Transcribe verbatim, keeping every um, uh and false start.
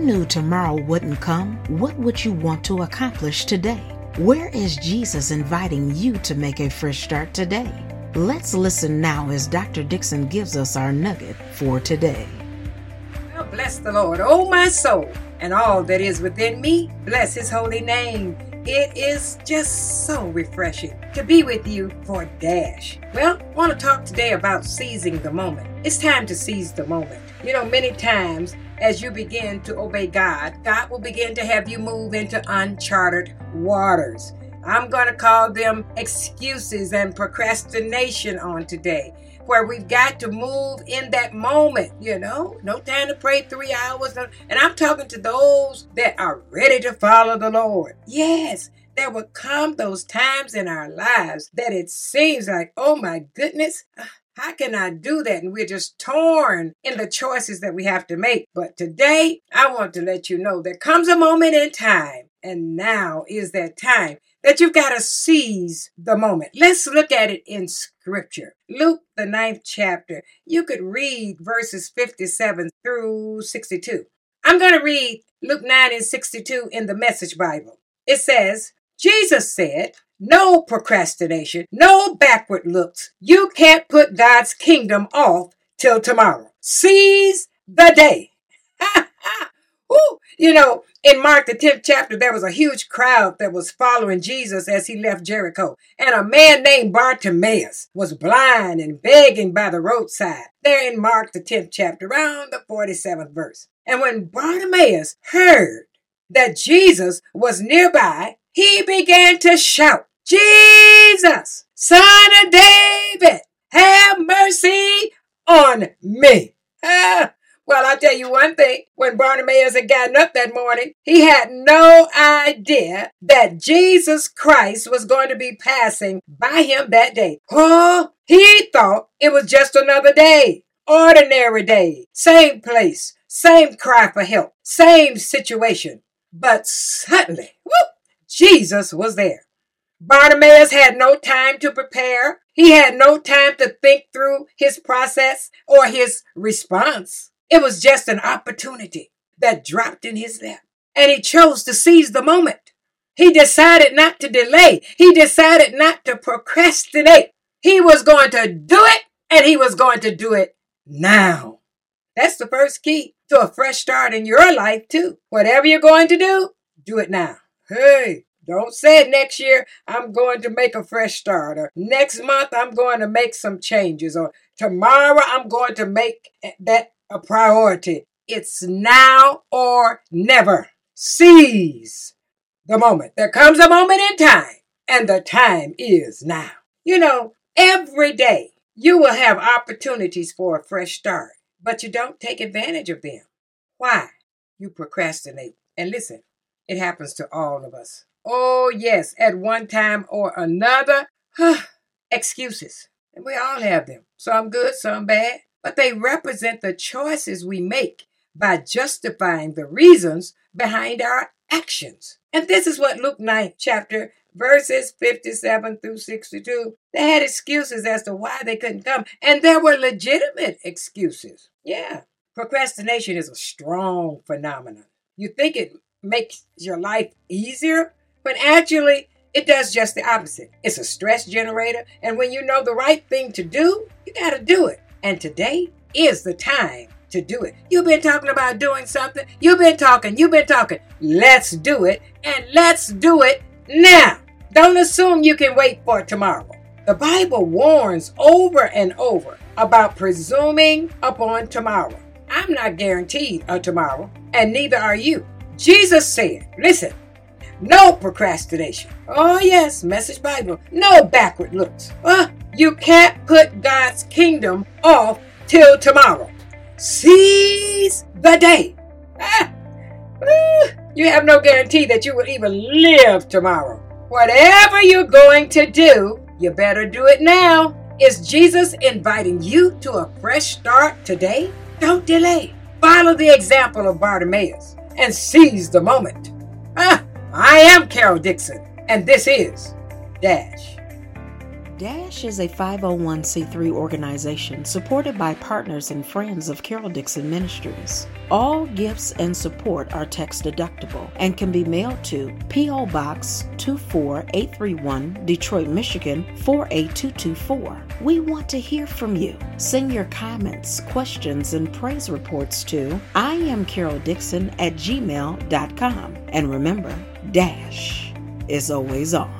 knew tomorrow wouldn't come, what would you want to accomplish today? Where is Jesus inviting you to make a fresh start today? Let's listen now as Doctor Dixon gives us our nugget for today. Well, bless the Lord, oh my soul, and all that is within me, bless his holy name. It is just so refreshing to be with you for Dash. Well, I want to talk today about seizing the moment. It's time to seize the moment. You know, many times as you begin to obey God, God will begin to have you move into uncharted waters. I'm going to call them excuses and procrastination on today, where we've got to move in that moment, you know. No time to pray three hours. And I'm talking to those that are ready to follow the Lord. Yes, there will come those times in our lives that it seems like, oh my goodness, how can I do that? And we're just torn in the choices that we have to make. But today, I want to let you know there comes a moment in time, and now is that time, that you've got to seize the moment. Let's look at it in Scripture. Luke, the ninth chapter, you could read verses fifty-seven through sixty-two. I'm going to read Luke nine and sixty-two in the Message Bible. It says, Jesus said, no procrastination, no backward looks. You can't put God's kingdom off till tomorrow. Seize the day. Ooh, you know, in Mark, the tenth chapter, there was a huge crowd that was following Jesus as he left Jericho. And a man named Bartimaeus was blind and begging by the roadside. There in Mark, the tenth chapter, around the forty-seventh verse. And when Bartimaeus heard that Jesus was nearby, he began to shout, Jesus, Son of David, have mercy on me. Ah. Well, I'll tell you one thing. When Bartimaeus had gotten up that morning, he had no idea that Jesus Christ was going to be passing by him that day. Oh, he thought it was just another day, ordinary day, same place, same cry for help, same situation. But suddenly, whoop, Jesus was there. Bartimaeus had no time to prepare. He had no time to think through his process or his response. It was just an opportunity that dropped in his lap, and he chose to seize the moment. He decided not to delay. He decided not to procrastinate. He was going to do it, and he was going to do it now. That's the first key to a fresh start in your life, too. Whatever you're going to do, do it now. Hey, don't say it next year, I'm going to make a fresh start, or next month, I'm going to make some changes, or tomorrow, I'm going to make that a priority. It's now or never. Seize the moment. There comes a moment in time, and the time is now. You know, every day you will have opportunities for a fresh start, but you don't take advantage of them. Why? You procrastinate. And listen, it happens to all of us. Oh, yes, at one time or another, excuses. And we all have them. Some good, some bad. But they represent the choices we make by justifying the reasons behind our actions. And this is what Luke nine chapter verses fifty-seven through sixty-two, they had excuses as to why they couldn't come. And there were legitimate excuses. Yeah. Procrastination is a strong phenomenon. You think it makes your life easier, but actually it does just the opposite. It's a stress generator. And when you know the right thing to do, you got to do it. And today is the time to do it. You've been talking about doing something. You've been talking. You've been talking. Let's do it. And let's do it now. Don't assume you can wait for tomorrow. The Bible warns over and over about presuming upon tomorrow. I'm not guaranteed a tomorrow, and neither are you. Jesus said, listen, no procrastination. Oh, yes, Message Bible. No backward looks. Oh, you can't put God's kingdom off till tomorrow. Seize the day. Ah, you have no guarantee that you will even live tomorrow. Whatever you're going to do, you better do it now. Is Jesus inviting you to a fresh start today? Don't delay. Follow the example of Bartimaeus and seize the moment. Ah, I am Carol Dixon, and this is Dash. Dash is a five oh one c three organization supported by partners and friends of Carol Dixon Ministries. All gifts and support are tax deductible and can be mailed to P O. Box two four eight three one, Detroit, Michigan four eight two two four. We want to hear from you. Send your comments, questions, and praise reports to I am Carol Dixon at gmail dot com. And remember, Dash is always on.